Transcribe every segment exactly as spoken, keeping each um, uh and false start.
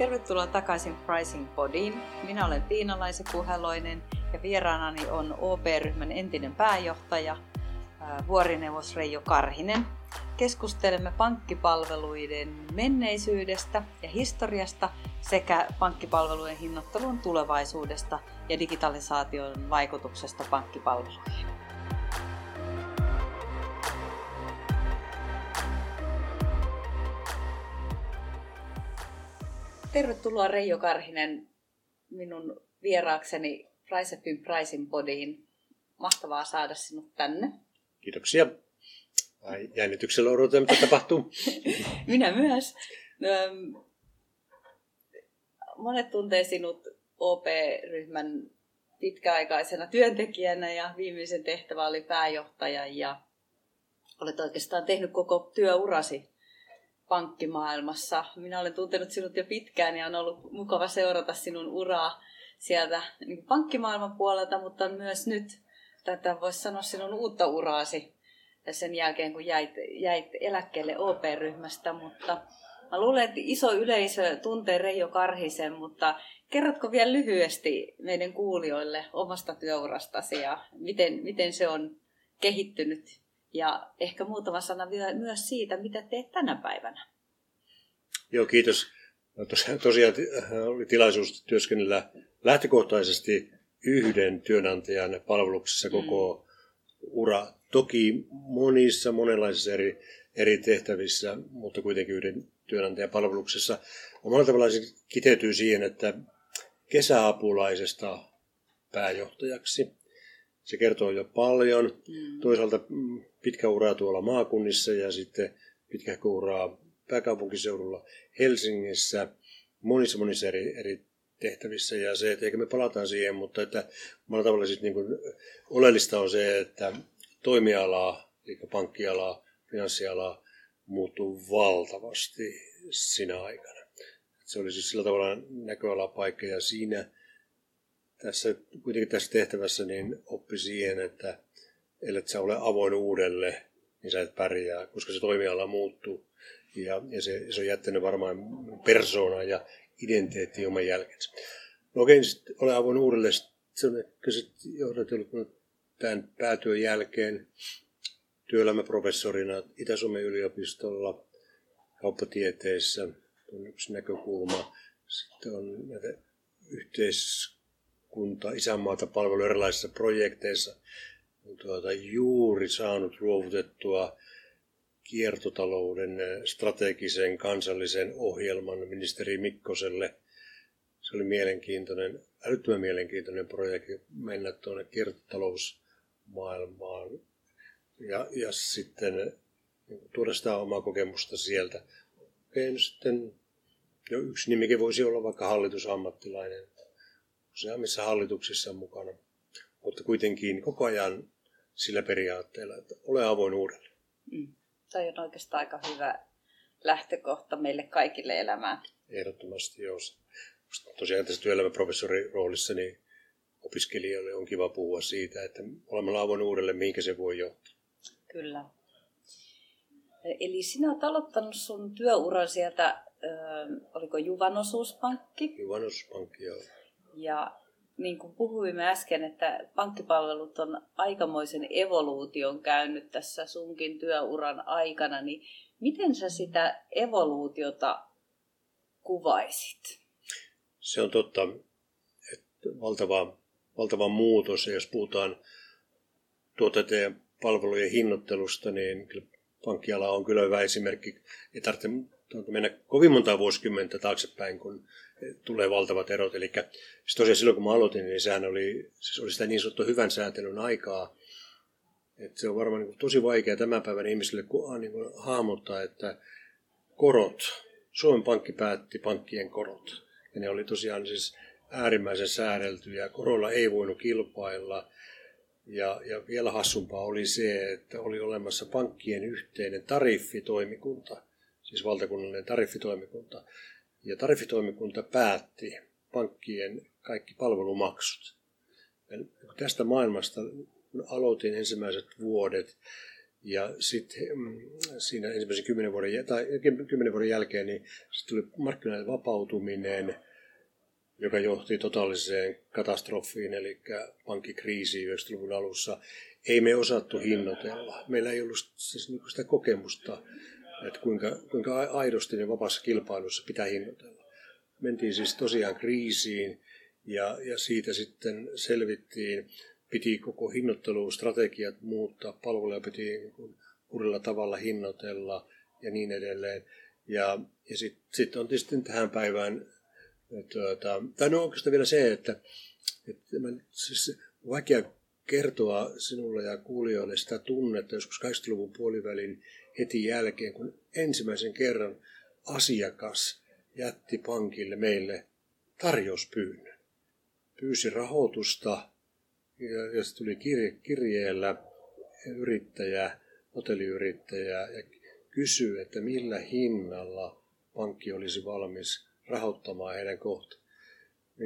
Tervetuloa takaisin Pricing Podiin. Minä olen Tiina Laisekuholoinen ja vieraanani on O P-ryhmän entinen pääjohtaja, vuorineuvos Reijo Karhinen. Keskustelemme pankkipalveluiden menneisyydestä ja historiasta sekä pankkipalvelujen hinnoittelun tulevaisuudesta ja digitalisaation vaikutuksesta pankkipalveluihin. Tervetuloa Reijo Karhinen minun vieraakseni Pricing Pricing Podiin. Mahtavaa saada sinut tänne. Kiitoksia. Ai, jännityksellä odotan, mitä tapahtuu. Minä myös. Monet tuntee sinut O P-ryhmän pitkäaikaisena työntekijänä ja viimeisen tehtävä oli pääjohtaja ja olet oikeastaan tehnyt koko työurasi pankkimaailmassa. Minä olen tuntenut sinut jo pitkään ja on ollut mukava seurata sinun uraa sieltä niin pankkimaailman puolelta, mutta myös nyt tätä voisi sanoa sinun uutta uraasi sen jälkeen, kun jäit, jäit eläkkeelle O P-ryhmästä. Mutta mä luulen, että iso yleisö tuntee Reijo Karhisen, mutta kerrotko vielä lyhyesti meidän kuulijoille omasta työurastasi ja miten, miten se on kehittynyt? Ja ehkä muutama sana myös siitä, mitä teet tänä päivänä. Joo, kiitos. No, tosiaan oli tilaisuus työskennellä lähtökohtaisesti yhden työnantajan palveluksessa koko mm. ura. Toki monissa, monenlaisissa eri, eri tehtävissä, mutta kuitenkin yhden työnantajan palveluksessa. Omalla tavallaan se kiteytyy siihen, että kesäapulaisesta pääjohtajaksi. Se kertoo jo paljon. Mm. Toisaalta pitkä uraa tuolla maakunnissa ja sitten pitkä uraa pääkaupunkiseudulla Helsingissä monissa monissa eri, eri tehtävissä. Ja se, että eikä me palataan siihen, mutta että tavalla siis niin kuin oleellista on se, että toimialaa, eli pankkialaa, finanssialaa muuttuu valtavasti sinä aikana. Se oli siis sillä tavalla näköalapaikka ja siinä Tässä, kuitenkin tässä tehtävässä niin oppi siihen, että ellet sä ole avoin uudelle, niin sä et pärjää, koska se toimiala muuttuu. Ja, ja se, se on jättänyt varmaan persoonan ja identiteettiin oman jälkensä. No okei, niin ole avoin uudelle. Sitten johdat tämän päätyön jälkeen työelämäprofessorina Itä-Suomen yliopistolla kauppatieteissä. On yksi näkökulma. Sitten on näitä yhteis... kunta isänmaata palvelu erilaisissa projekteissa tuota, juuri saanut luovutettua kiertotalouden strategisen kansallisen ohjelman ministeri Mikkoselle. Se oli mielenkiintoinen, älyttömän mielenkiintoinen projekti mennä tuonne kiertotalousmaailmaan ja, ja sitten tuoda sitä omaa kokemusta sieltä. Okei, sitten jo yksi nimikin voisi olla vaikka hallitusammattilainen. Useammissa hallituksissa mukana, mutta kuitenkin koko ajan sillä periaatteella, että ole avoin uudelleen. Mm. Tämä on oikeastaan aika hyvä lähtökohta meille kaikille elämään. Ehdottomasti, joo. Tosiaan tässä työelämäprofessorin roolissa niin opiskelijoille on kiva puhua siitä, että olemalla avoin uudelleen, mihinkä se voi johtaa. Kyllä. Eli sinä olet aloittanut sun työuran sieltä, oliko Juvanosuuspankki? Juvanosuuspankki, joo. Ja niin kuin puhuimme äsken, että pankkipalvelut on aikamoisen evoluution käynyt tässä sunkin työuran aikana, niin miten sä sitä evoluutiota kuvaisit? Se on totta, että valtava, valtava muutos. Ja jos puhutaan tuotteiden ja palvelujen hinnoittelusta, niin kyllä pankkiala on kyllä hyvä esimerkki. Ei tarvitse mennä kovin monta vuosikymmentä taaksepäin, kun tulee valtavat erot. Eli tosiaan silloin, kun mä aloitin, niin sehän oli, siis oli sitä niin sanottua hyvän säätelyn aikaa. Et se on varmaan niin tosi vaikea tämän päivän ihmisille niin hahmottaa, että korot, Suomen Pankki päätti pankkien korot. Ja ne oli tosiaan siis äärimmäisen säädeltyjä. Korolla ei voinut kilpailla. Ja, ja vielä hassumpaa oli se, että oli olemassa pankkien yhteinen tariffitoimikunta, siis valtakunnallinen tariffitoimikunta. Ja tariffitoimikunta päätti pankkien kaikki palvelumaksut. Ja tästä maailmasta aloitin ensimmäiset vuodet, Ja sitten siinä ensimmäisen kymmenen vuoden, tai kymmenen vuoden jälkeen niin tuli markkinoiden vapautuminen, joka johti totaaliseen katastrofiin, eli pankkikriisiin yhdeksänkymmentäluvun alussa. Ei me osattu hinnoitella. Meillä ei ollut siis sitä kokemusta, että kuinka, kuinka aidosti ne vapaassa kilpailussa pitää hinnoitella. Mentiin siis tosiaan kriisiin ja, ja siitä sitten selvittiin. Piti koko hinnoittelustrategiat muuttaa, palveluja piti uudella tavalla hinnoitella ja niin edelleen. Ja, ja sitten sit on tietysti tähän päivään, tuota, tai no oikeastaan vielä se, että, että mä, siis vaikea kertoa sinulle ja kuulijoille sitä tunnetta joskus kahdeksankymmentäluvun puolivälin heti jälkeen, kun ensimmäisen kerran asiakas jätti pankille meille tarjouspyynnön. Pyysi rahoitusta. Ja, ja tuli kirje, kirjeellä yrittäjä, hotelliyrittäjä ja kysyi, että millä hinnalla pankki olisi valmis rahoittamaan heidän kohtaan.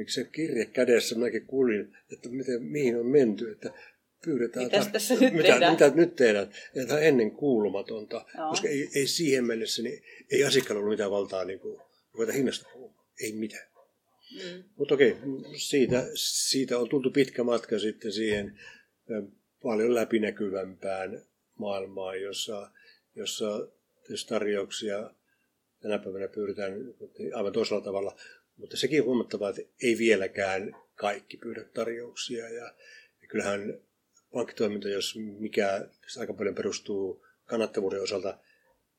Se kirje kädessä minäkin kuulin, että miten, mihin on menty, että pyydetään, tar- tässä nyt mitä, mitä nyt tehdään. Tämä on ennen kuulumatonta, no. Koska ei, ei siihen mennessä, niin ei asiakkaalla ollut mitään valtaa niin kuin, ruveta hinnasta puhumaan, ei mitään. Mm. Mutta okei, siitä, siitä on tultu pitkä matka sitten siihen paljon läpinäkyvämpään maailmaan, jossa, jossa tarjouksia tänä päivänä pyydetään aivan toisella tavalla. Mutta sekin on huomattavaa, että ei vieläkään kaikki pyydä tarjouksia. Ja, ja kyllähän pankkitoiminta, jos mikä aika paljon perustuu kannattavuuden osalta,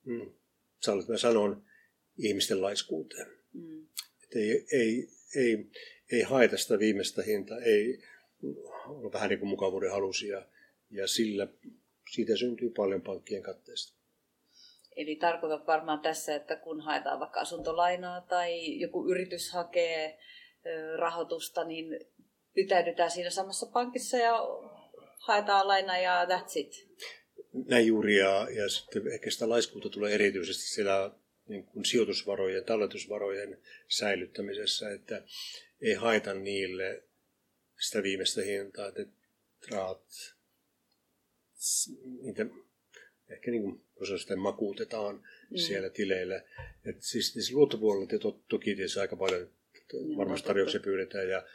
mm, sallit mä sanon, ihmisten laiskuuteen. Mm. Ei, ei, ei, ei haeta sitä viimeistä hintaa, ei ole vähän niin kuin mukavuuden halusia ja sillä, siitä syntyy paljon pankkien katteista. Eli tarkoitat varmaan tässä, että kun haetaan vaikka asuntolainaa tai joku yritys hakee rahoitusta, niin pitäydytään siinä samassa pankissa ja haetaan lainaa ja that's it. Näin juuri ja, ja sitten ehkä sitä laiskuutta tulee erityisesti siellä niin kuin sijoitusvarojen, talletusvarojen säilyttämisessä, että ei haeta niille sitä viimeistä hintaa, että rahat, niitä ehkä niin kuin osallistaan makuutetaan mm. siellä tileillä. Että siis niissä luottopuolella toki tietysti aika paljon varmasti tarjouksia pyydetään ja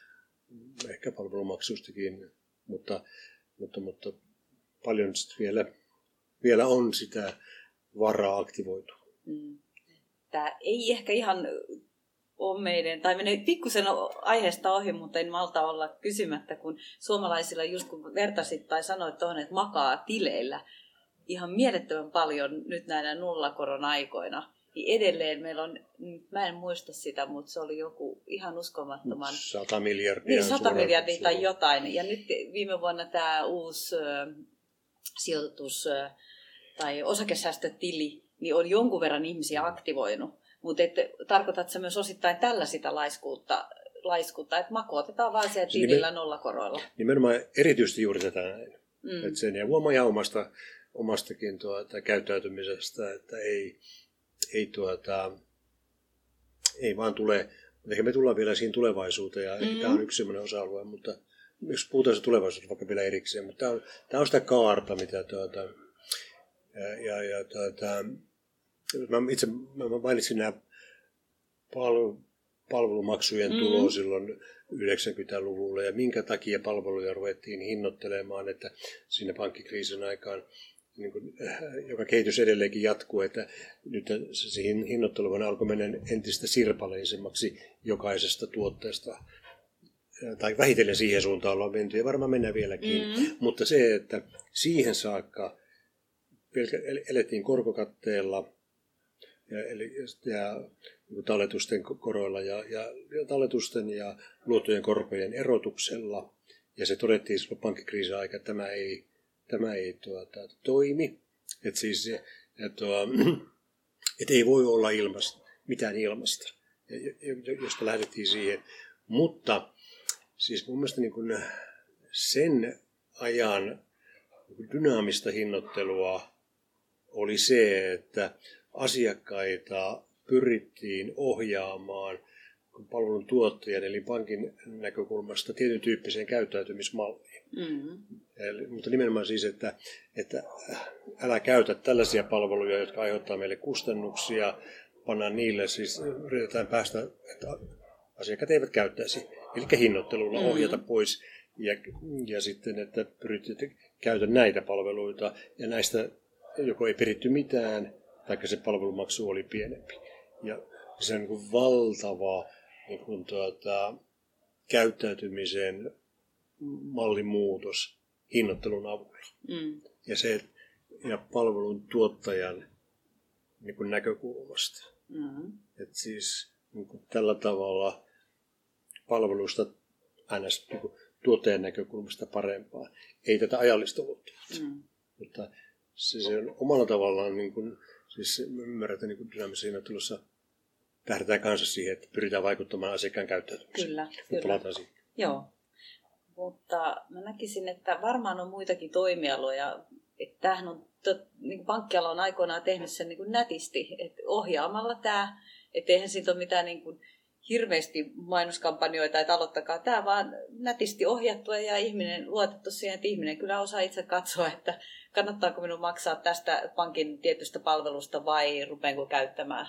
ehkä palvelumaksuistakin, mutta, mutta, mutta paljon vielä, vielä on sitä varaa aktivoitu. Mm. Tämä ei ehkä ihan ole meidän, tai menee pikkusen aiheesta ohi, mutta en malta olla kysymättä, kun suomalaisilla just kun vertasit tai sanoit tuohon, että makaa tileillä ihan mielettömän paljon nyt näinä nollakoron aikoina, niin edelleen meillä on, mä en muista sitä, mutta se oli joku ihan uskomattoman sata miljardia, niin, sata miljardia tai jotain. Ja nyt viime vuonna tämä uusi äh, sijoitus äh, tai osakesäästötili, niin on jonkun verran ihmisiä aktivoinut. Mutta tarkoitatko myös osittain tällä sitä laiskuutta, laiskuutta että makotetaan vaan siellä tilillä nollakoroilla? Nimenomaan erityisesti juuri tätä näin. Mm. Et sen ja huomaa ihan omasta, omastakin tuota, käyttäytymisestä, että ei, ei, tuota, ei vaan tule, ehkä me tullaan vielä siihen tulevaisuuteen, ja mm-hmm. tämä on yksi sellainen osa-alue, mutta jos puhutaan se tulevaisuudesta vaikka vielä erikseen, mutta tämä on, tämä on sitä kaarta, mitä tuota, ja, ja, ja tuota, Mä itse mä mainitsin nämä palvelumaksujen tulo mm-hmm. silloin yhdeksänkymmentäluvulla ja minkä takia palveluja ruvettiin hinnoittelemaan, että siinä pankkikriisin aikaan, niin kuin, joka kehitys edelleenkin jatkuu, että nyt siihen hinnoitteluun alkoi mennä entistä sirpaleisemmaksi jokaisesta tuotteesta, tai vähitellen siihen suuntaan ollaan menty ja varmaan mennään vieläkin, mm-hmm. mutta se, että siihen saakka elettiin korkokatteella, Ja, eli, ja talletusten koroilla ja, ja, ja talletusten ja luottojen korkojen erotuksella. Ja se todettiin silloin pankkikriisin aikaa, että tämä ei, tämä ei tuota, toimi. Että siis, et, et ei voi olla ilmasta, mitään ilmasta, josta lähdettiin siihen. Mutta siis mun mielestä niin kun sen ajan dynaamista hinnoittelua oli se, että asiakkaita pyrittiin ohjaamaan palvelun tuottajien eli pankin näkökulmasta tietyn tyyppiseen käyttäytymismalliin. Mm-hmm. Eli, mutta nimenomaan siis, että, että älä käytä tällaisia palveluja, jotka aiheuttaa meille kustannuksia, pannaan niille, siis yritetään päästä, että asiakkaat eivät käyttäisi, eli hinnoittelulla mm-hmm. ohjata pois ja, ja sitten, että pyritään käytä näitä palveluita ja näistä joko ei peritty mitään, taikka se palvelumaksu oli pienempi. Ja se on niin kuin valtava niin kuin tuota, käyttäytymisen mallimuutos hinnoittelun avulla. Mm. Ja, se, ja palvelun tuottajan niin kuin näkökulmasta. Mm. Et siis niin kuin tällä tavalla palvelusta aina niin kuin tuottajan näkökulmasta parempaa. Ei tätä ajallista luottua. Mm. Mutta se, se on omalla tavallaan, niin kuin, siis ymmärrän, että niin dynaamisessa hinnoittelussa tähdätään kanssa siihen, että pyritään vaikuttamaan asiakkaan käyttäytymiseen. Kyllä, kyllä. Palataan siihen. Joo. Mutta mä näkisin, että varmaan on muitakin toimialoja. Että tämähän on, tot, niin pankkiala on aikoinaan tehnyt sen niin kuin nätisti, että ohjaamalla tämä, että eihän siitä ole mitään niin kuin hirveästi mainoskampanjoita, että aloittakaa tämä, vaan nätisti ohjattua ja ihminen luotettu siihen, että ihminen kyllä osaa itse katsoa, että kannattaako minun maksaa tästä pankin tietystä palvelusta vai rupeanko käyttämään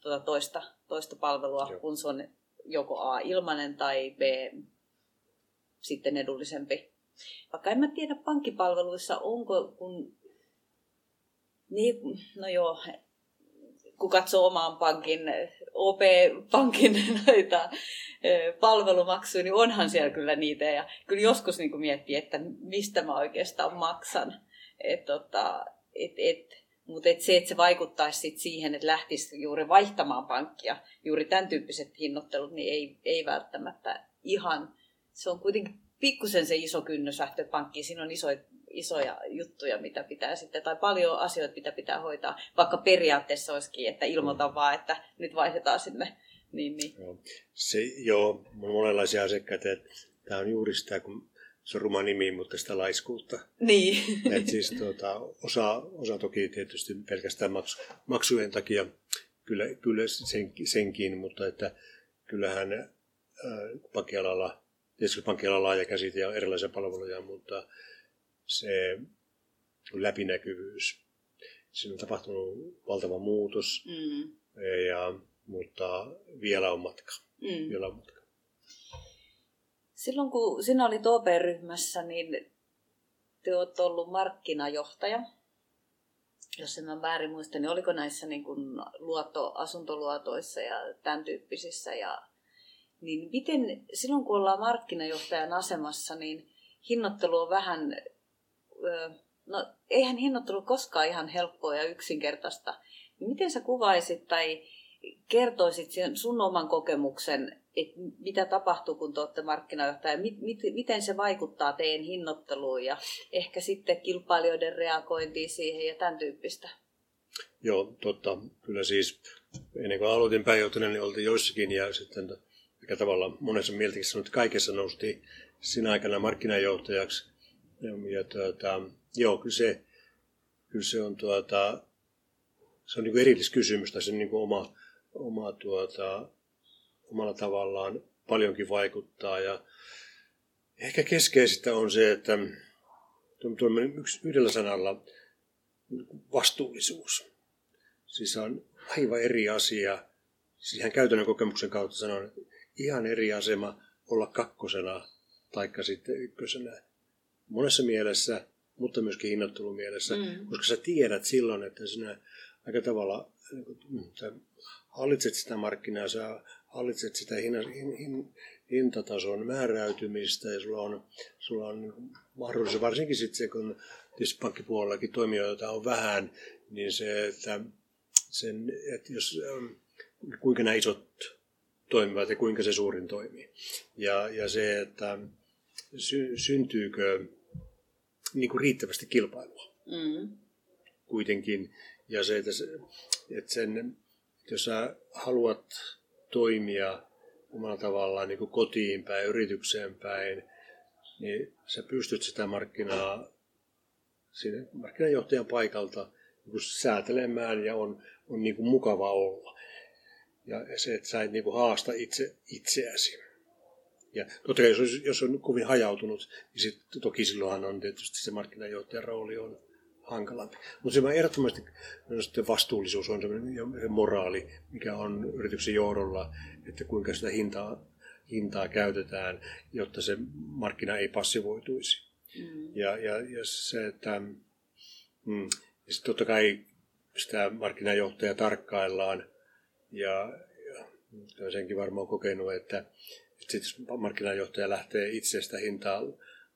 tuota toista, toista palvelua, Joo. kun se on joko A ilmainen tai B sitten edullisempi. Vaikka en mä tiedä pankkipalveluissa, onko kun, niin, no joo, kun katsoo omaan pankin, O P-pankin noita palvelumaksuja, niin onhan siellä kyllä niitä. Ja kyllä joskus niin kun miettii, että mistä mä oikeastaan maksan. Et, tota, et, et, mutta et se, että se vaikuttaisi sit siihen, että lähtisi juuri vaihtamaan pankkia, juuri tämän tyyppiset hinnoittelut, niin ei, ei välttämättä ihan. Se on kuitenkin pikkusen se iso kynnys lähteä pankkiin. Siinä on isoja, isoja juttuja, mitä pitää sitten, tai paljon asioita, mitä pitää hoitaa. Vaikka periaatteessa olisikin, että ilmoitan vaan, että nyt vaihdetaan sinne. Niin, niin. Joo. Se, joo, on monenlaisia asiakkaita. Tämä on juuri sitä, kun se on ruma nimi, mutta sitä laiskuutta. Niin. Et siis, tuota, osa, osa toki tietysti pelkästään maksu, maksujen takia, kyllä, kyllä sen, senkin, mutta että kyllähän äh, pankkialalla Tietysti pankkiala on laaja käsite ja erilaisia palveluja, mutta se läpinäkyvyys, siinä on tapahtunut valtava muutos, mm. ja, mutta vielä on matka. Mm. Vielä on matka. Silloin kun sinä olit O P-ryhmässä, niin te olet ollut markkinajohtaja. Jos en mä väärin muista, niin oliko näissä niin kuin luotto, asuntoluotoissa ja tämän tyyppisissä ja niin miten silloin, kun ollaan markkinajohtajan asemassa, niin hinnoittelu on vähän, no eihän hinnoittelu koskaan ihan helppoa ja yksinkertaista. Miten sä kuvaisit tai kertoisit sun oman kokemuksen, että mitä tapahtuu, kun te olette markkinajohtaja, miten se vaikuttaa teidän hinnoitteluun ja ehkä sitten kilpailijoiden reagointiin siihen ja tämän tyyppistä? Joo, totta. Kyllä siis ennen kuin aloitin pääjohtajana, niin oltiin joissakin ja sitten mikä tavallaan monessa mieltäkin sanoi, että kaikessa nousti sinä aikana markkinajohtajaksi. Ja tuota, joo, kyllä se, kyllä se on, tuota, se on niin kuin erilliskysymys, tai se niin kuin oma, oma, tuota, omalla tavallaan paljonkin vaikuttaa. Ja ehkä keskeistä on se, että yksi, yhdellä sanalla vastuullisuus. Siis on aivan eri asia. Siis ihan käytännön kokemuksen kautta sanon, ihan eri asema olla kakkosena taikka sitten ykkösenä monessa mielessä, mutta myöskin hinnoittelumielessä, mm. koska sä tiedät silloin, että sinä aika tavalla sä hallitset sitä markkinaa, sä hallitset sitä hinnan, hin, hin, hintatason määräytymistä ja sulla on, sulla on mahdollisuus, varsinkin sitten kun tietysti pankkipuolellakin toimijoita on vähän, niin se, että, sen, että jos, kuinka nämä isot toimivat ja kuinka se suurin toimii. Ja, ja se, että sy- syntyykö niin kuin riittävästi kilpailua mm. kuitenkin. Ja se, että, se, että sen, jos sä haluat toimia omalla tavallaan niin kuin kotiin päin, yritykseen päin, niin sä pystyt sitä markkinaa sinne markkinajohtajan paikalta niin kuin säätelemään ja on, on niin kuin mukava olla. Ja se, että sä et niin kuin haasta itse, itseäsi. Ja totta kai jos, jos on kovin hajautunut, niin sit, toki silloinhan on tietysti se markkinajohtajan rooli on hankalampi. Mutta se ehdottomasti vastuullisuus on sellainen moraali, mikä on yrityksen johdolla, että kuinka sitä hintaa, hintaa käytetään, jotta se markkina ei passivoituisi. Mm. Ja, ja, ja se, että mm, ja sit totta kai sitä markkinajohtajaa tarkkaillaan ja, ja senkin varmaan kokenut, että sitten jos markkinajohtaja lähtee itse sitä hintaa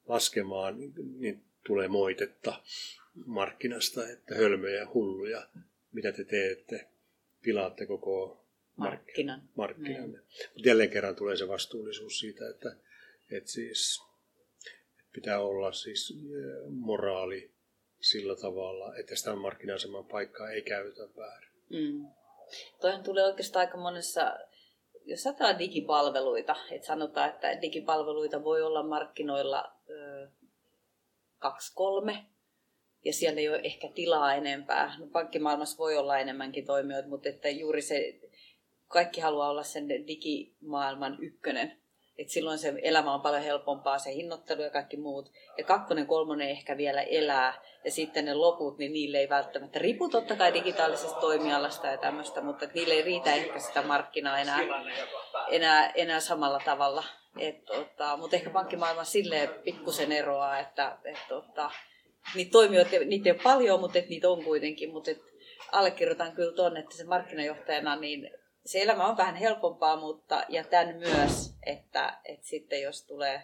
laskemaan, niin, niin tulee moitetta markkinasta, että hölmöjä, hulluja, mitä te teette, pilaatte koko markkinan. markkinan. Mutta jälleen kerran tulee se vastuullisuus siitä, että, että, siis, että pitää olla siis moraali sillä tavalla, että sitä markkina-aseman paikkaa ei käytetä väärin. Mm. Toihan tulee oikeastaan aika monessa... Jos sataa digipalveluita, että sanotaan, että digipalveluita voi olla markkinoilla ö, kaksi, kolme, ja siellä ei ole ehkä tilaa enempää. No, pankkimaailmassa voi olla enemmänkin toimijoita, mutta että juuri se, kaikki haluaa olla sen digimaailman ykkönen. Et silloin se elämä on paljon helpompaa, se hinnoittelu ja kaikki muut. Ja kakkonen, kolmonen ehkä vielä elää. Ja sitten ne loput, niin niille ei välttämättä ripu totta kai digitaalisesta toimialasta ja tämmöistä, mutta niille ei riitä ehkä sitä markkinaa enää, enää, enää samalla tavalla. Mutta ehkä pankkimaailma silleen pikkusen eroaa, että et, ota, niitä toimijoita, niitä ei ole paljon, mutta et, niitä on kuitenkin. Mutta et, allekirjoitan kyllä ton, että se markkinajohtajana niin... Se elämä on vähän helpompaa, mutta ja tämän myös, että, että sitten jos tulee,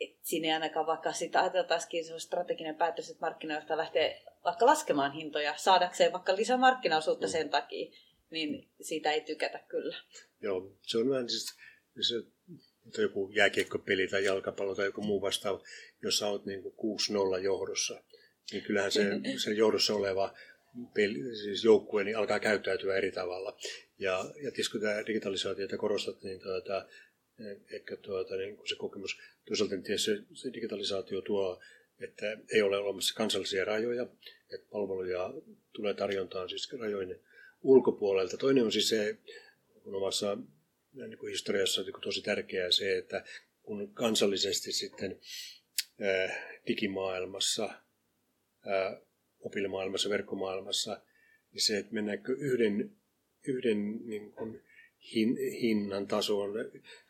että siinä ei ainakaan vaikka sitä ajateltaisiin, se on strateginen päätös, että markkinajohtaja lähtee vaikka laskemaan hintoja, saadakseen vaikka lisää markkinaosuutta mm. sen takia, niin siitä ei tykätä kyllä. Joo, se on vähän siis se, joku jääkiekkopeli tai jalkapallo tai joku muu vastaava, jos sä oot niin kuin kuusi nolla johdossa, niin kyllähän se, se johdossa oleva... Peli, siis joukkue, niin alkaa käyttäytyä eri tavalla. Ja, ja kun tämä digitalisaatiota korostat, niin, tuota, ehkä tuota, niin kun se kokemus, toisaalta se, se digitalisaatio tuo, että ei ole olemassa kansallisia rajoja, että palveluja tulee tarjontaan siis rajojen ulkopuolelta. Toinen on siis se, on omassa niin kuin historiassa niin kuin tosi tärkeää se, että kun kansallisesti sitten äh, digimaailmassa äh, mobiilimaailmassa, verkkomaailmassa, niin se, että mennäänkö yhden, yhden niin kuin hin, hinnan tason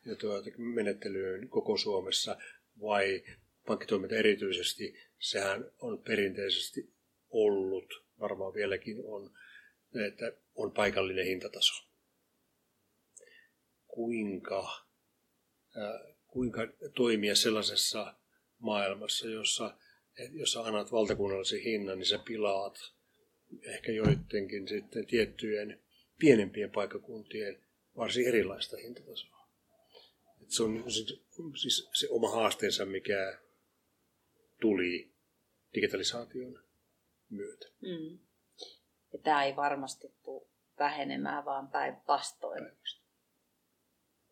ja tuota, menettelyyn koko Suomessa vai pankkitoiminta erityisesti, sehän on perinteisesti ollut, varmaan vieläkin on, että on paikallinen hintataso. Kuinka, äh, kuinka toimia sellaisessa maailmassa, jossa jos sä annat valtakunnallisen hinnan, niin sä pilaat ehkä joidenkin sitten tiettyjen pienempien paikkakuntien varsin erilaista hintatasoa. Et se on siis se oma haasteensa, mikä tuli digitalisaation myötä. Mm. Ja tämä ei varmasti tule vähenemään, vaan päinvastoin.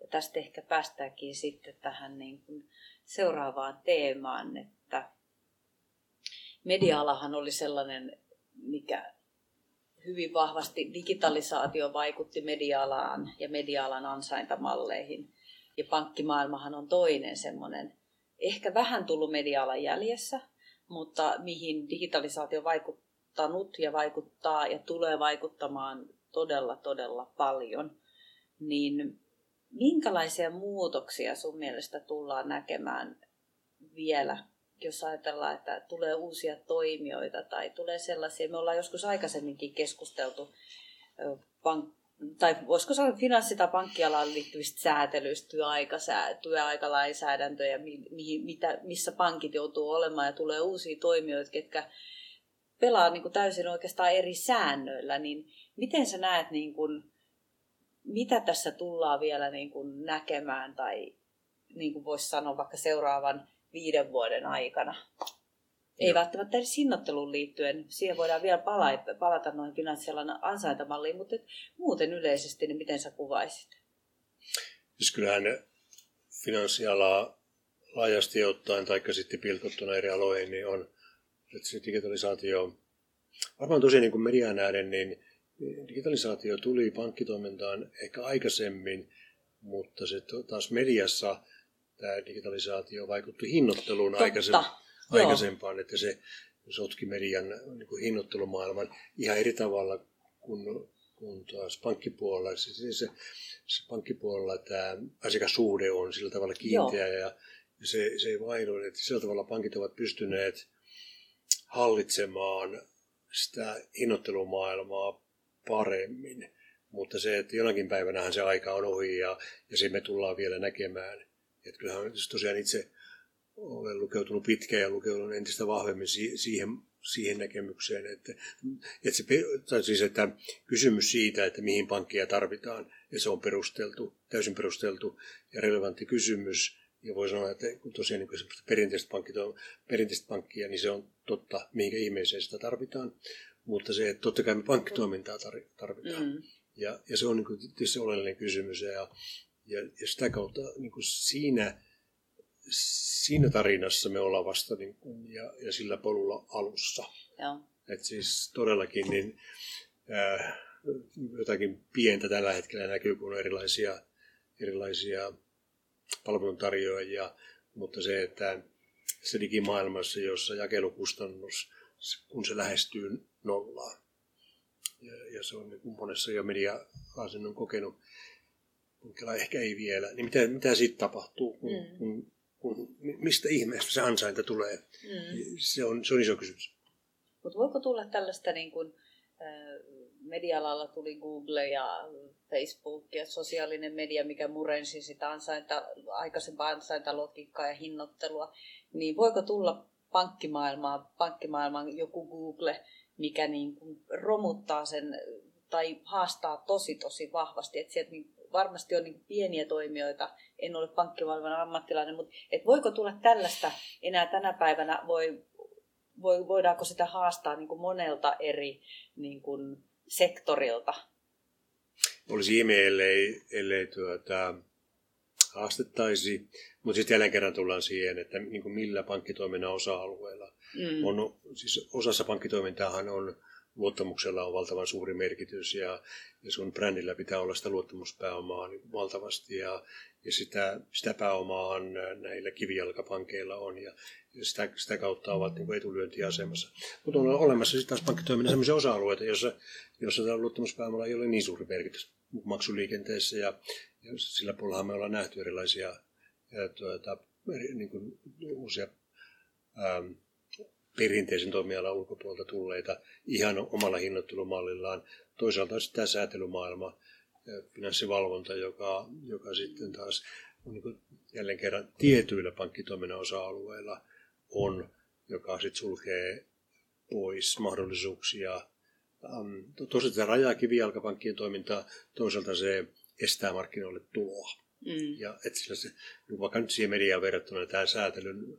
Ja tästä ehkä päästäänkin sitten tähän niin kuin seuraavaan teemaan, että media-alahan oli sellainen, mikä hyvin vahvasti digitalisaatio vaikutti media-alaan ja media-alan ansaintamalleihin. Ja pankkimaailmahan on toinen sellainen, ehkä vähän tullut media-alan jäljessä, mutta mihin digitalisaatio vaikuttanut ja vaikuttaa ja tulee vaikuttamaan todella, todella paljon. Niin minkälaisia muutoksia sun mielestä tullaan näkemään vielä? Jos ajatellaan, että tulee uusia toimijoita tai tulee sellaisia, me ollaan joskus aikaisemminkin keskusteltu, pank- tai voisiko sanoa finanssi- tai pankkialaan liittyvistä säätelyistä, työaikasää- työaikalainsäädäntöä ja mi- mi- mitä, missä pankit joutuu olemaan ja tulee uusia toimijoita, ketkä pelaa niin kuin täysin oikeastaan eri säännöillä, niin miten sä näet, niin kuin, mitä tässä tullaan vielä niin kuin näkemään tai niin kuin voisi sanoa vaikka seuraavan viiden vuoden aikana. Ei Joo. välttämättä edes hinnoitteluun liittyen. Siihen voidaan vielä pala- palata noin finanssialan ansaintamalliin, mutta muuten yleisesti, niin miten sä kuvaisit? Siis kyllähän finanssialaa laajasti ottaen, tai sitten pilkottuna eri aloihin, niin on että se digitalisaatio. Varmaan tosiaan niin kuin mediaan nähden, niin digitalisaatio tuli pankkitoimintaan ehkä aikaisemmin, mutta se taas mediassa tämä digitalisaatio vaikutti hinnoitteluun aikaisempaan, että se sotki median niin kuin hinnoittelumaailman ihan eri tavalla kuin, kuin taas pankkipuolella. Siis se, se pankkipuolella tämä asiakassuhde on sillä tavalla kiinteä Joo. ja se, se ei vaihdu, että sillä tavalla pankit ovat pystyneet hallitsemaan sitä hinnoittelumaailmaa paremmin, mutta se, että jonakin päivänähän se aika on ohi ja, ja se me tullaan vielä näkemään. Että kyllähän tosiaan itse olen lukeutunut pitkään ja lukeudun entistä vahvemmin siihen, siihen näkemykseen, että, että, se, tai siis, että kysymys siitä, että mihin pankkia tarvitaan, ja se on perusteltu, täysin perusteltu ja relevantti kysymys. Ja voi sanoa, että kun tosiaan niin perinteiset, pankit on, perinteiset pankkia, niin se on totta, mihinkä ihmeeseen sitä tarvitaan. Mutta se, että totta kai me pankkitoimintaa tarvitaan. Mm. Ja, ja se on niin kuin tietysti oleellinen kysymys. Ja, ja, ja sitä kautta niin kuin siinä, siinä tarinassa me ollaan vasta niin kuin, ja, ja sillä polulla alussa. Että siis todellakin niin, äh, jotakin pientä tällä hetkellä näkyy, kun on erilaisia... erilaisia palveluntarjoajia, mutta se, että se digimaailmassa, jossa jakelukustannus, kun se lähestyy nollaan, ja, ja se on niin monessa jo media-asen on kokenut, mutta ehkä ei vielä, niin mitä, mitä siitä tapahtuu, kun, mm. kun, kun, mistä ihmeestä se ansainta tulee, mm. se, on, se on iso kysymys. Mutta voiko tulla tällaista, niin kun, media-alalla tuli Google ja Facebook ja sosiaalinen media, mikä murensi sitä ansainta, aikaisempaa ansaintalogiikkaa ja hinnoittelua, niin voiko tulla pankkimaailmaan, pankkimaailmaan joku Google, mikä niin kuin romuttaa sen tai haastaa tosi tosi vahvasti, että sieltä niin varmasti on niin pieniä toimijoita, en ole pankkimaailman ammattilainen, mutta et voiko tulla tällaista enää tänä päivänä, voi, voi, voidaanko sitä haastaa niin kuin monelta eri niin kuin sektorilta? Olisi ihme, ellei, ellei tuota, haastettaisi, mutta sitten jälleen kerran tullaan siihen, että niin kuin millä pankkitoiminnan osa-alueella. Mm. On, siis osassa pankkitoimintaahan on, luottamuksella on valtavan suuri merkitys ja, ja sun brändillä pitää olla sitä luottamuspääomaa niin valtavasti ja, ja sitä, sitä pääomaa näillä kivijalkapankeilla on ja, ja sitä, sitä kautta ovat niin kuin etulyöntiasemassa. Mutta on olemassa sitten taas pankkitoiminnan sellaisia osa-alueita, jossa, jossa tämä luottamuspääomalla ei ole niin suuri merkitys maksuliikenteessä ja, ja sillä puolella me ollaan nähty erilaisia ja, tuota, niin kuin uusia ähm, perinteisen toimialan ulkopuolelta tulleita ihan omalla hinnoittelumallillaan. Toisaalta tämä säätelymaailma, finanssivalvonta, joka, joka sitten taas on niin kuin jälleen kerran tietyillä pankkitoiminnan osa-alueilla on, joka sitten sulkee pois mahdollisuuksia. Toisaalta se rajaa kivijalkapankkien toimintaa, toisaalta se estää markkinoille tuloa. Mm. Ja et sillä se, vaikka nyt siihen mediaan verrattuna tämä säätelyn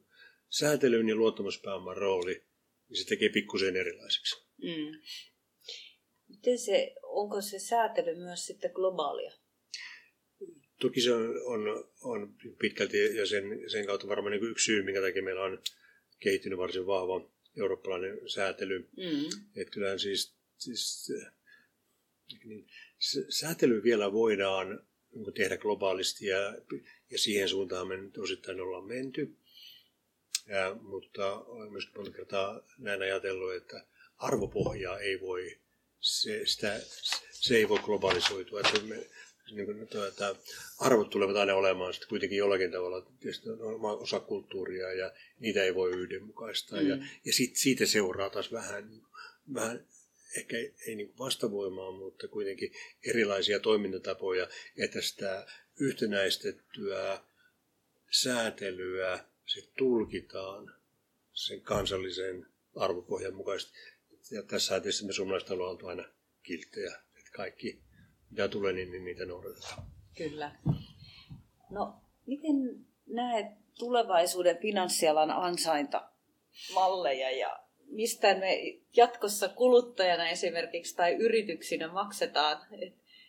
Säätelyn ja luottamuspääoman rooli, niin se tekee pikkusen erilaiseksi. Mm. Miten se, onko se säätely myös sitten globaalia? Toki se on, on, on pitkälti ja sen, sen kautta varmaan niin kuin yksi syy, minkä takia meillä on kehittynyt varsin vahva eurooppalainen säätely. Mm. Että kyllähän siis, siis niin, säätely vielä voidaan tehdä globaalisti ja, ja siihen suuntaan me nyt osittain ollaan menty. Ja, mutta olen myös monta kertaa näin ajatellut, että arvopohjaa ei voi, se, sitä, se ei voi globalisoitua. Että me, niin kuin, että arvot tulevat aina olemaan sitten kuitenkin jollakin tavalla osa kulttuuria ja niitä ei voi yhdenmukaistaa. Mm. Ja, ja sit, siitä seuraa taas vähän, vähän ehkä ei, ei niin kuin vastavoimaa, mutta kuitenkin erilaisia toimintatapoja, että sitä yhtenäistettyä säätelyä se tulkitaan sen kansallisen arvopohjan mukaisesti. Ja tässä tietysti me suomalaiset ollaan oltu aina kilttejä, että kaikki mitä tulee, niin niitä noudatetaan. Kyllä. No, miten näet tulevaisuuden finanssialan ansaintamalleja ja mistä me jatkossa kuluttajana esimerkiksi tai yrityksinä maksetaan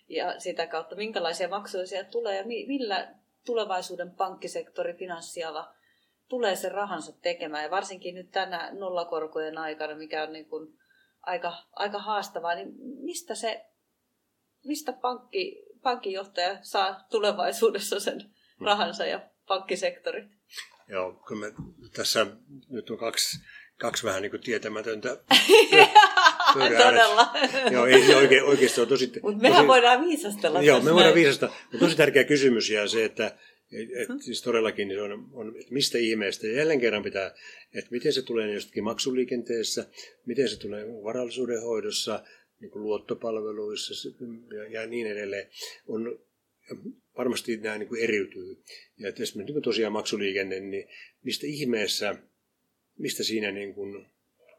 ja sitä kautta minkälaisia maksuja siellä tulee ja millä tulevaisuuden pankkisektori, finanssiala tulee sen rahansa tekemään ja varsinkin nyt tänä nollakorkojen aikana, mikä on niin kuin aika, aika haastavaa, niin mistä, se, mistä pankki, pankinjohtaja saa tulevaisuudessa sen rahansa ja pankkisektorit. Joo, kyllä tässä nyt on kaksi, kaksi vähän niin kuin tietämätöntä todella. Joo, ei oikein, oikeasti on tosi... Mutta mehän tosi, voidaan viisastella. Joo, me voidaan viisastella. Mutta tosi tärkeä kysymys ja se, että et, et, siis todellakin niin on, on, että mistä ihmeestä ja jälleen kerran pitää, että miten se tulee jostakin maksuliikenteessä, miten se tulee varallisuuden hoidossa, niin kuin luottopalveluissa ja, ja niin edelleen. On, varmasti nämä niin kuin eriytyy. Ja tässä niin tosiaan maksuliikenne, niin mistä ihmeessä, mistä siinä niin kuin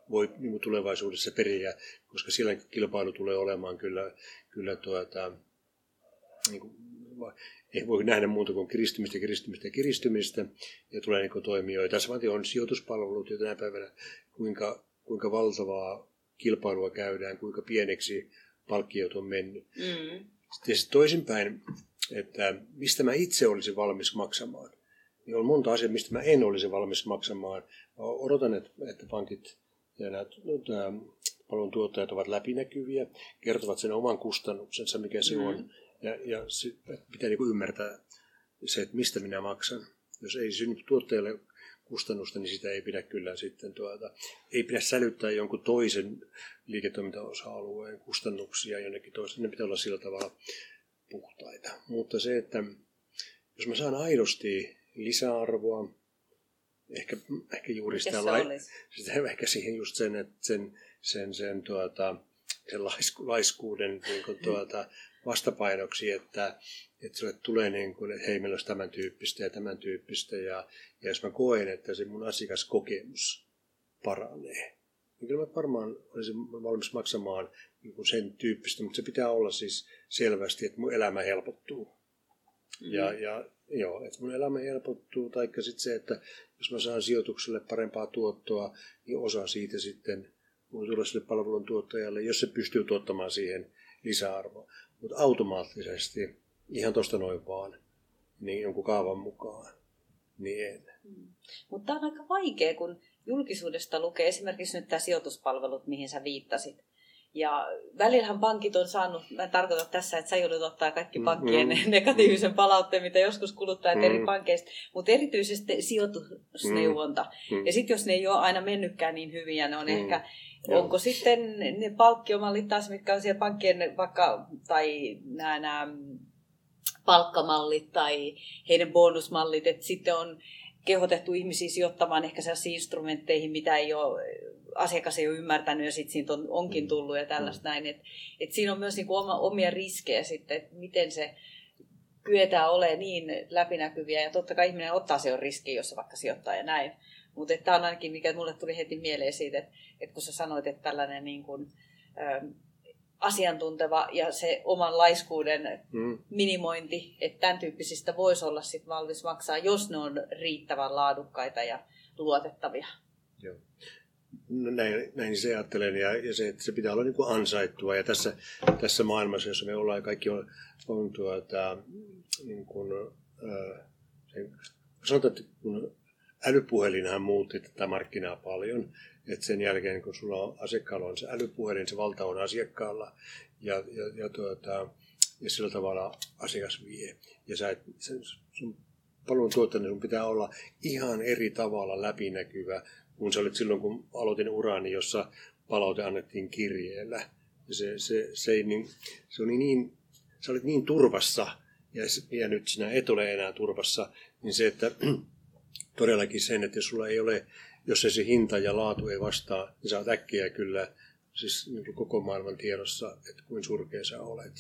voi niin kuin tulevaisuudessa periä, koska siellä kilpailu tulee olemaan kyllä, kyllä tuota, niin kuin, ei voi nähdä muuta kuin kiristymistä, kiristymistä ja kiristymistä, ja tulee niin kuin toimijoita. Samaten on sijoituspalvelut jo tänä päivänä, kuinka, kuinka valtavaa kilpailua käydään, kuinka pieneksi palkkiot on mennyt. Mm. Sitten toisinpäin, että mistä mä itse olisin valmis maksamaan. Niin on monta asiaa, mistä mä en olisi valmis maksamaan. Odotan, että pankit ja nämä palveluntuottajat ovat läpinäkyviä, kertovat sen oman kustannuksensa, mikä se mm. on. Ja, ja sit pitää niin kuin ymmärtää se, että mistä minä maksan. Jos ei synny tuottajalle kustannusta, niin sitä ei pidä kyllä sitten tuota, ei pidä sälyttää jonkun toisen liiketoimintaosa-alueen kustannuksia jonnekin toisen. Ne pitää olla sillä tavalla puhtaita. Mutta se, että jos mä saan aidosti lisäarvoa, ehkä, ehkä juuri sitä, lai, sitä ehkä siihen just sen, että sen, sen, sen, tuota, sen laisku, laiskuuden niin kuin, tuota, vastapainoksi, että, että sulle tulee niin kuin, että hei, meillä olisi tämän tyyppistä ja tämän tyyppistä. Ja, ja jos mä koen, että se mun asiakaskokemus paranee, niin kyllä mä varmaan olisin valmis maksamaan niin sen tyyppistä, mutta se pitää olla siis selvästi, että mun elämä helpottuu. Mm. Ja, ja joo, että mun elämä helpottuu, taikka sitten se, että jos mä saan sijoitukselle parempaa tuottoa, niin osa siitä sitten voi tulla sille palveluntuottajalle, jos se pystyy tuottamaan siihen lisäarvoa. Mutta automaattisesti, ihan tuosta noin vaan, niin jonkun kaavan mukaan, niin en. Mm. Mutta tämä on aika vaikea, kun julkisuudesta lukee esimerkiksi nyt tämä sijoituspalvelut, mihin sä viittasit. Ja välillähän pankit on saanut, mä tarkoitan tässä, että sä joudut ottaa kaikki pankkien mm, mm, negatiivisen mm, palautteen, mitä joskus kuluttajat mm, eri pankeista, mutta erityisesti sijoitusneuvonta. Mm, ja sitten jos ne ei ole aina mennytkään niin hyvin, ja ne on mm, ehkä, jo. Onko sitten ne palkkiomallit taas, mitkä on siellä pankkien vaikka, tai nämä, nämä palkkamallit tai heidän bonusmallit, että sitten on kehotettu ihmisiä sijoittamaan ehkä sellaisiin instrumentteihin, mitä ei ole, asiakas ei ole ymmärtänyt ja sitten siitä on, onkin tullut ja tällaista näin. Et, et siinä on myös niinku oma, omia riskejä sitten, että miten se kyetään olemaan niin läpinäkyviä. Ja totta kai ihminen ottaa se on riski, jos se vaikka sijoittaa ja näin. Mutta tämä on ainakin, mikä mulle tuli heti mieleen siitä, että et kun sä sanoit, että tällainen niin kun, ö, asiantunteva ja se oman laiskuuden mm. minimointi, että tämän tyyppisistä voisi olla sit valmis maksaa, jos ne on riittävän laadukkaita ja luotettavia. Joo. No näin, näin se ajattelen ja, ja se, että se pitää olla niin kuin ansaittua ja tässä, tässä maailmassa, jossa me ollaan kaikki on, on tuota, niin kuin, äh, se, sanotaan, että kun älypuhelinhan muutti tätä markkinaa paljon, että sen jälkeen kun sulla on asiakkaalla on se älypuhelin, se valta on asiakkaalla ja, ja, ja, tuota, ja sillä tavalla asiakas vie ja sä et, sen, sun palveluntuottajana sun pitää olla ihan eri tavalla läpinäkyvä. Kun sä olit silloin, kun aloitin uraani, jossa palaute annettiin kirjeellä. Se, se, se, ei niin, se oli niin, sä olit niin turvassa, ja, ja nyt sinä et ole enää turvassa, niin se, että todellakin sen, että jos sulla ei ole, jos ei se hinta ja laatu ei vastaa, niin sä oot äkkiä kyllä siis niin kuin koko maailman tiedossa, että kuin surkea sä olet.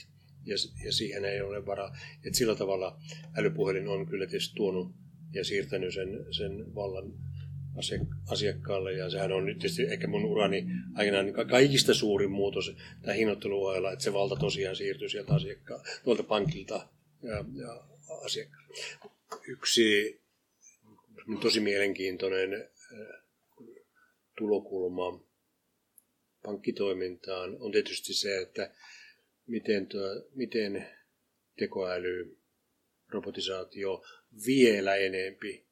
Ja, ja siihen ei ole varaa. Et sillä tavalla älypuhelin on kyllä tietysti tuonut ja siirtänyt sen, sen vallan asiakkaalle, ja sehän on nyt tietysti ehkä mun urani aikanaan kaikista suurin muutos tämän hinnoitteluajalla, että se valta tosiaan siirtyy sieltä asiakkaan, tuolta pankilta ja, ja asiakkaalle. Yksi tosi mielenkiintoinen tulokulma pankkitoimintaan on tietysti se, että miten, tuo, miten tekoäly, robotisaatio vielä enempi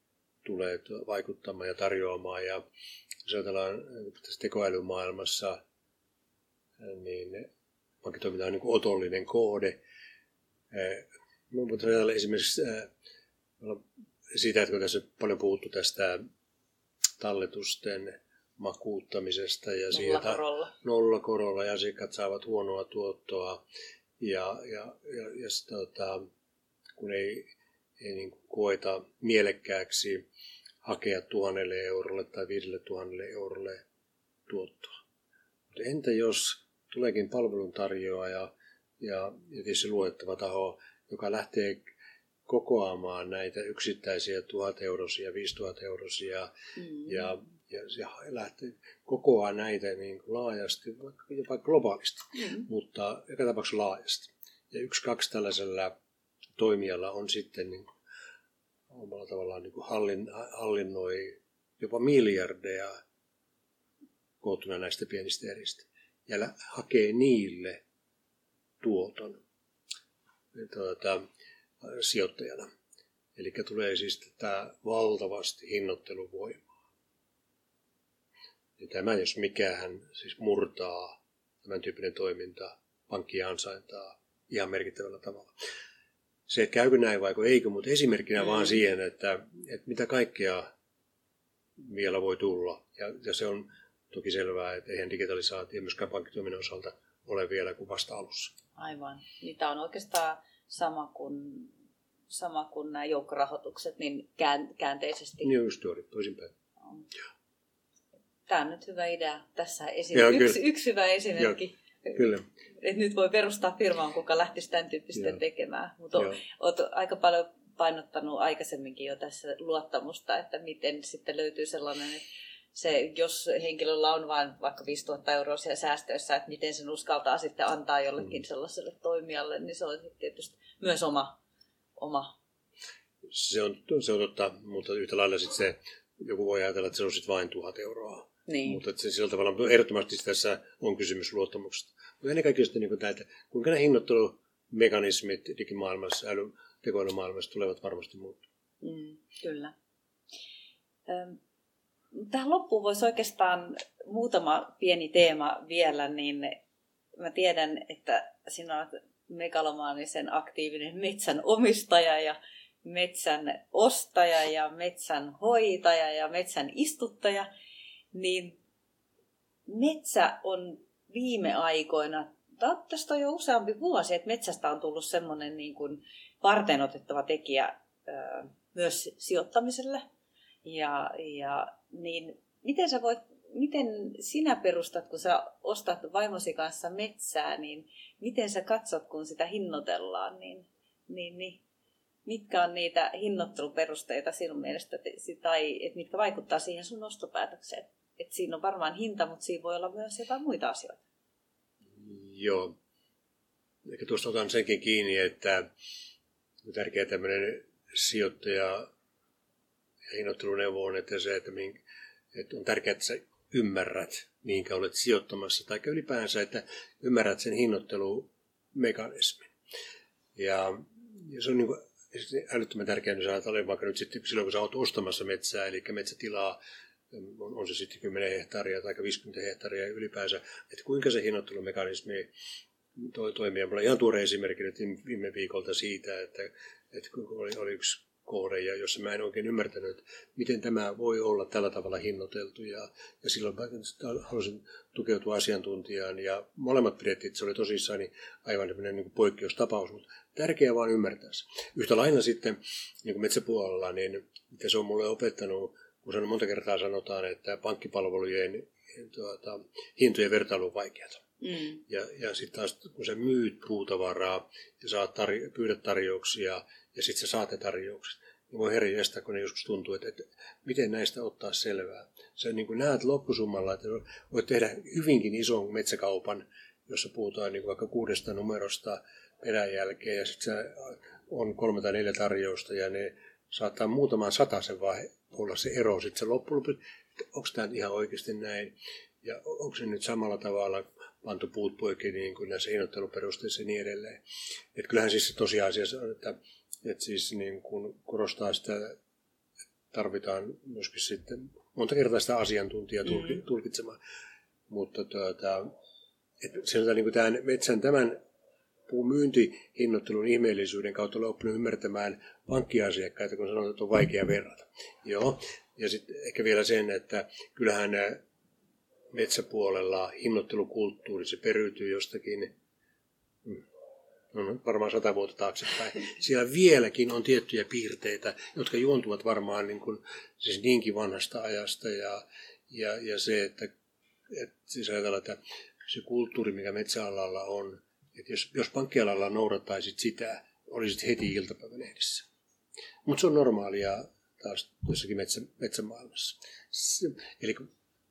tulee vaikuttamaan ja tarjoamaan. Ja jos ajatellaan tässä tekoälymaailmassa, niin pankkitoiminta on niin kuin otollinen kohde. Mutta esimerkiksi siitä, että kun tässä on paljon puhuttu tästä talletusten makuuttamisesta ja nollakorolla. Siitä nollakorolla asiakkaat saavat huonoa tuottoa ja, ja, ja, ja tota, kun ei, ei niin kuin koeta mielekkääksi hakea tuhannelle eurolle tai viidelle tuhannelle eurolle tuottoa. Mutta entä jos tuleekin palveluntarjoaja ja tietysti luettava taho, joka lähtee kokoamaan näitä yksittäisiä tuhateurosia, viisituhatta eurosia mm. ja, ja, ja lähtee kokoaa näitä niin laajasti, vaikka jopa globaalisti, mm. mutta joka tapauksessa laajasti. Ja yksi, kaksi tällaisella toimijalla on sitten niin kuin, omalla tavallaan niin kuin hallin, hallinnoi jopa miljardeja koottuna näistä pienistä eristä ja hakee niille tuoton tuota, sijoittajana. Eli tulee siis tätä valtavasti hinnoitteluvoimaa. Ja tämä, jos mikähän siis murtaa tämän tyyppinen toiminta, pankkia ansaintaa ihan merkittävällä tavalla. Se, että käykö näin vai eikö, mutta esimerkkinä mm. vaan siihen, että, että mitä kaikkea vielä voi tulla. Ja, ja se on toki selvää, että eihän digitalisaatio myöskään pankkitoiminnan osalta ole vielä kuin vasta alussa. Aivan. Niin tämä on oikeastaan sama kuin, sama kuin nämä joukkorahoitukset, niin käänteisesti. Niin just juuri, toisinpäin. No. Tämä on nyt hyvä idea. Tässä esim- yksi, yksi hyvä esimerkki. Ja, kyllä. Et nyt voi perustaa firmaan, kuka lähtisi tämän tyyppistä ja. tekemään. Mutta olet aika paljon painottanut aikaisemminkin jo tässä luottamusta, että miten sitten löytyy sellainen, että se, jos henkilöllä on vain vaikka viisituhatta euroa siellä säästöissä, että miten sen uskaltaa sitten antaa jollekin mm. sellaiselle toimijalle, niin se on tietysti myös oma. oma. Se, on, se on totta, mutta yhtä lailla sitten se, joku voi ajatella, että se on sitten vain tuhat euroa. Niin. Mutta se, sillä tavalla ehdottomasti tässä on kysymys luottamuksesta. Mutta ennen kaikkea sitten niin näitä, kuinka nämä hinnoittelumekanismit digimaailmassa, äly- tekoälymaailmassa tulevat varmasti muuttumaan. Mm, kyllä. Öm. Tähän loppuun voisi oikeastaan muutama pieni teema vielä, niin mä tiedän, että sinä olet megalomaanisen aktiivinen metsän omistaja ja metsän ostaja ja metsän hoitaja ja metsän istuttaja, niin metsä on viime aikoina, tästä on jo useampi vuosi, että metsästä on tullut semmoinen niin kuin varteenotettava tekijä myös sijoittamiselle. Ja, ja niin miten sä voit, miten sinä perustat, kun sä ostat vaimosi kanssa metsää, niin miten sä katsot, kun sitä hinnoitellaan, niin, niin, niin mitkä on niitä hinnoitteluperusteita sinun mielestä, tai että mitkä vaikuttaa siihen sun ostopäätökseen? Että siinä on varmaan hinta, mutta siinä voi olla myös jotain muita asioita. Joo. Ehkä tuosta otan senkin kiinni, että tärkeä tämmöinen sijoittaja hinnoitteluneuvo on, että se, että, mink, että on tärkeää, että sä ymmärrät, minkä olet sijoittamassa, tai ylipäänsä, että ymmärrät sen hinnoittelumekanismin. Ja, ja se on niin kuin älyttömän tärkeää, että saat ole vaikka nyt sitten silloin, kun sä oot ostamassa metsää, eli metsätilaa, on, on se sitten kymmenen hehtaaria tai viisikymmentä hehtaaria ylipäänsä, että kuinka se hinnoittelumekanismi toi, toimii. Mulla on ihan tuore esimerkki nyt viime viikolta siitä, että, että oli, oli yksi kohde, ja jossa mä en oikein ymmärtänyt, miten tämä voi olla tällä tavalla hinnoiteltu. Ja, ja silloin mä halusin tukeutua asiantuntijaan, ja molemmat pidettiin, että se oli tosissaan niin aivan tämmöinen niin kuin poikkeustapaus, mutta tärkeää vaan ymmärtää se. Yhtä lailla sitten niin kuin metsäpuolella, niin mitä se on mulle opettanut, kun sanon, monta kertaa sanotaan, että pankkipalvelujen tuota, hintojen vertailu on vaikeata. Mm. Ja, ja sitten taas, kun sä myyt puutavaraa ja saat tarjo- pyydät tarjouksia, ja sitten sä saat ne tarjoukset. Ja voi herjestää, kun ne joskus tuntuu, että, että miten näistä ottaa selvää. Sä niin kuin näet loppusummalla, että voit tehdä hyvinkin ison metsäkaupan, jossa puhutaan niin kuin vaikka kuudesta numerosta perän jälkeen. Ja sitten on kolme tai neljä tarjousta ja ne saattaa muutaman sataisen vaan olla se ero. Sitten se loppu, onko tämä ihan oikeasti näin? Ja onko se nyt samalla tavalla pantu puut poikki niin kuin näissä hinnoitteluperusteissa ja niin edelleen? Et kyllähän siis se tosiasiassa on, että että siis niin kun korostaa sitä, tarvitaan myöskin sitten monta kertaa sitä asiantuntijaa mm-hmm. tulkitsemaan. Mutta tuota, että sen, niin tämän metsän tämän myyntihinnoittelun ihmeellisyyden kautta olen oppinut ymmärtämään pankkiasiakkaita, kun sanotaan, että on vaikea verrata. Joo. Ja sitten ehkä vielä sen, että kyllähän metsäpuolella hinnoittelukulttuuri, se periytyy jostakin no, varmaan sata vuotta taaksepäin. Siellä vieläkin on tiettyjä piirteitä, jotka juontuvat varmaan niin kuin, siis niinkin vanhasta ajasta. Ja, ja, ja se, että, että siis ajatellaan, että se kulttuuri, mikä metsäalalla on, että jos, jos pankkialalla noudattaisit sitä, olisit heti iltapäivälehdissä. Mutta se on normaalia taas jossakin metsä, metsämaailmassa. Se, eli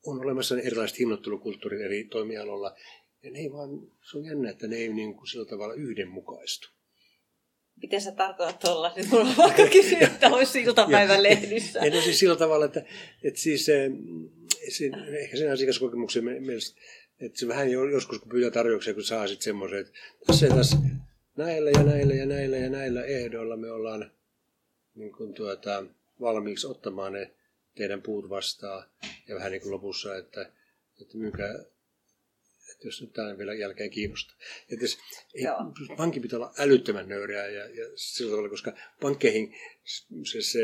on olemassa erilaiset hinnoittelukulttuurit eri toimialoilla. Ja ne ei vaan, se on jännä, että ne ei niin kuin sillä tavalla yhdenmukaistu. Miten sä tarkoitat tuolla? Nyt mulla on vaikka kysyä, että olisi iltapäivän lehdissä. Ja, ja, ja siis sillä tavalla, että, että siis, se, se, ehkä sen asiakaskokemuksen mielestä, että se vähän joskus kun pyytää tarjouksia, kun saa sitten semmoisen, että tässä ja tässä näillä ja näillä ja näillä ja näillä ehdoilla me ollaan niin kuin tuota, valmiiksi ottamaan ne teidän puut vastaan. Ja vähän niin kuin lopussa, että, että myykää... jos nyt tämä vielä jälkeen kiinnostaa. Pankki pitää olla älyttömän nöyreä ja, ja sillä tavalla, koska pankkeihin se, se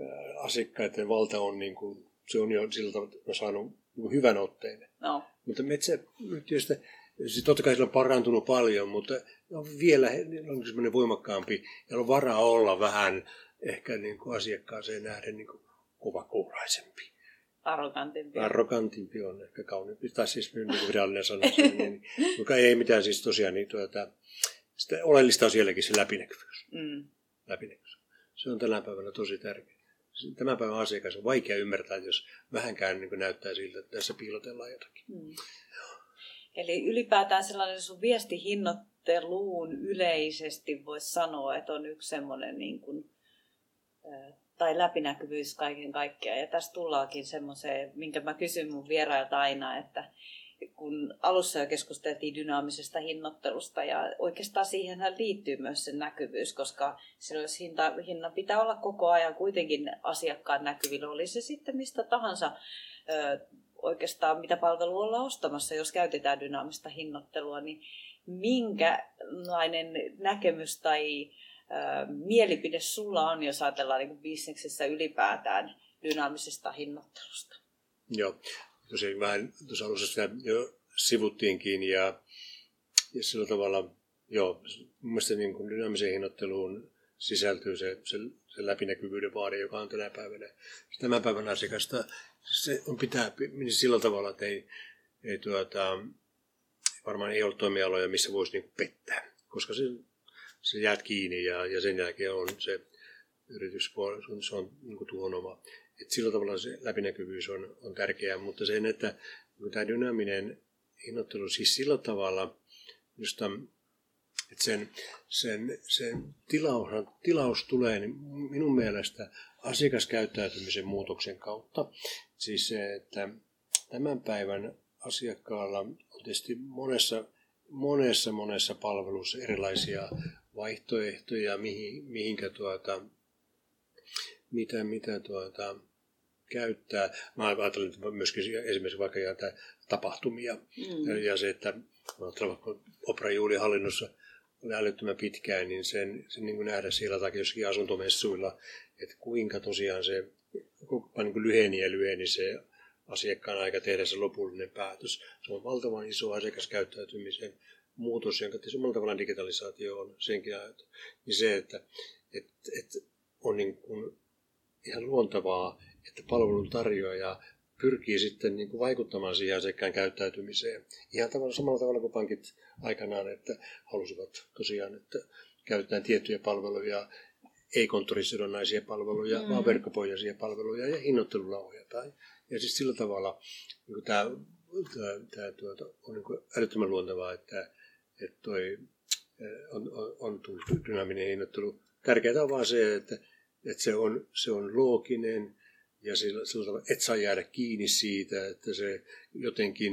ää, asiakkaiden valta on, niin kuin, se on jo sillä tavalla saanut hyvän otteen. No. Mutta metsäyhtiöistä, siis totta kai sillä on parantunut paljon, mutta on vielä on semmoinen voimakkaampi ja on varaa olla vähän ehkä niin kuin asiakkaaseen nähden niin kuin kovakouraisempi. Arrogantimpi. Arrogantimpi on ehkä kauniimpi, tai siis niin virallinen sana, niin, joka ei mitään siis tosiaan, niin tuota, sitä oleellista on sielläkin se läpinäkyvyys. Mm. läpinäkyvyys. Se on tänä päivänä tosi tärkeää. Tämän päivän asiakas on vaikea ymmärtää, jos vähänkään niin näyttää siltä, että tässä piilotellaan jotakin. Mm. Eli ylipäätään sellainen sun viesti hinnoitteluun yleisesti voisi sanoa, että on yksi semmoinen... Niin kuin, tai läpinäkyvyys kaiken kaikkiaan. Ja tässä tullaakin semmoiseen, minkä mä kysyn mun vierailta aina, että kun alussa jo keskusteltiin dynaamisesta hinnoittelusta, ja oikeastaan siihenhän liittyy myös se näkyvyys, koska jos hinta, hinnan pitää olla koko ajan kuitenkin asiakkaan näkyvillä, oli se sitten mistä tahansa ö, oikeastaan mitä palvelua ollaan ostamassa, jos käytetään dynaamista hinnoittelua, niin minkälainen näkemys tai mielipide sulla on, jos ajatellaan niin bisneksessä ylipäätään dynaamisesta hinnoittelusta? Joo, tosiaan vähän tuossa alussa sitä jo sivuttiinkin ja, ja sillä tavalla, joo, mun mielestä niin kuin dynaamiseen hinnoitteluun sisältyy se, se, se läpinäkyvyyden vaade, joka on tänä päivänä. Tämän päivän asiakasta se on pitää mennä sillä tavalla, että ei, ei tuota, varmaan ei ole toimialoja, missä voisi niin kuin pettää, koska se Se jäät kiinni ja, ja sen jälkeen on se yrityspuoli, se on, se on niin kuin tuon oma. Et sillä tavalla se läpinäkyvyys on, on tärkeää, mutta sen, että tämä dynaaminen hinnoittelu siis sillä tavalla, just, että sen, sen, sen tilaus, tilaus tulee niin minun mielestä asiakaskäyttäytymisen muutoksen kautta. Siis se, että tämän päivän asiakkaalla on tietysti monessa, monessa, monessa palvelussa erilaisia vaihtoehtoja, mihin, mihinkä tuota, mitä, mitä tuota, käyttää. Mä ajattelen myöskin esimerkiksi vaikka tapahtumia mm. ja se, että O P-ryhmän hallinnossa oli älyttömän pitkään, niin sen, sen niin kuin nähdä siellä tai jossakin asuntomessuilla, että kuinka tosiaan se niin lyheni ja lyheni se asiakkaan aika tehdä se lopullinen päätös. Se on valtavan iso asiakaskäyttäytymisen muutos, jonka samalla tavalla digitalisaatio on senkin ajatus, niin se, että et, et on niin kuin ihan luontevaa, että palvelun tarjoaja pyrkii sitten niin kuin vaikuttamaan siihen asiakkaan käyttäytymiseen. Ihan tavalla, samalla tavalla kuin pankit aikanaan, että halusivat tosiaan, että käytetään tiettyjä palveluja, ei konttorisidonnaisia palveluja, mm. vaan verkkopohjaisia palveluja ja hinnoittelulla ohjataan. Ja siis sillä tavalla niin tämä, tämä, tämä tuota, on niin älyttömän luontevaa, että Että toi, on, on, on tullut dynaaminen hinnoittelu. Tärkeää on vaan se, että, että se, on, se on looginen ja sillä, sillä tavalla et saa jäädä kiinni siitä, että se jotenkin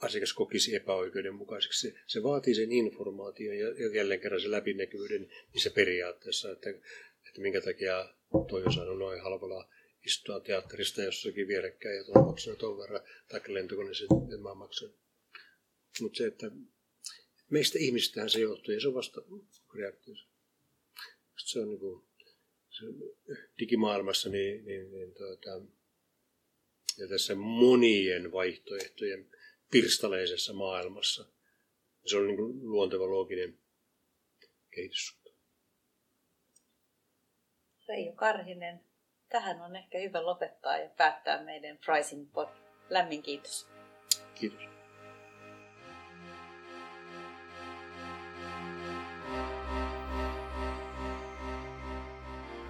asiakas kokisi epäoikeudenmukaiseksi. Se, se vaatii sen informaation ja, ja jälleen kerran se läpinäkyvyyden niissä periaatteessa, että, että minkä takia toi on saanut noin halvalla istua teatterista jossakin vierekkäin ja tuon maksanut tuon verran, tai lentokoneeseen mä maksan. Mutta se, että meistä ihmistähän se johtuu ja se on vasta reaktio. Se on niin kuin, se digimaailmassa niin, niin, niin tuota, ja tässä monien vaihtoehtojen pirstaleisessa maailmassa se on niin kuin luonteva looginen kehityssuunta. Reijo Karhinen, tähän on ehkä hyvä lopettaa ja päättää meidän Pricing Pod. Lämmin kiitos. Kiitos.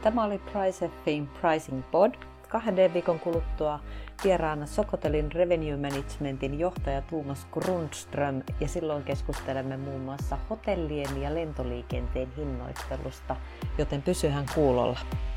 Tämä oli PriceFin Pricing Pod. Kahden viikon kuluttua vieraana Sokotelin Revenue Managementin johtaja Tuomas Grundström ja silloin keskustelemme muun muassa hotellien ja lentoliikenteen hinnoittelusta, joten pysyhän kuulolla.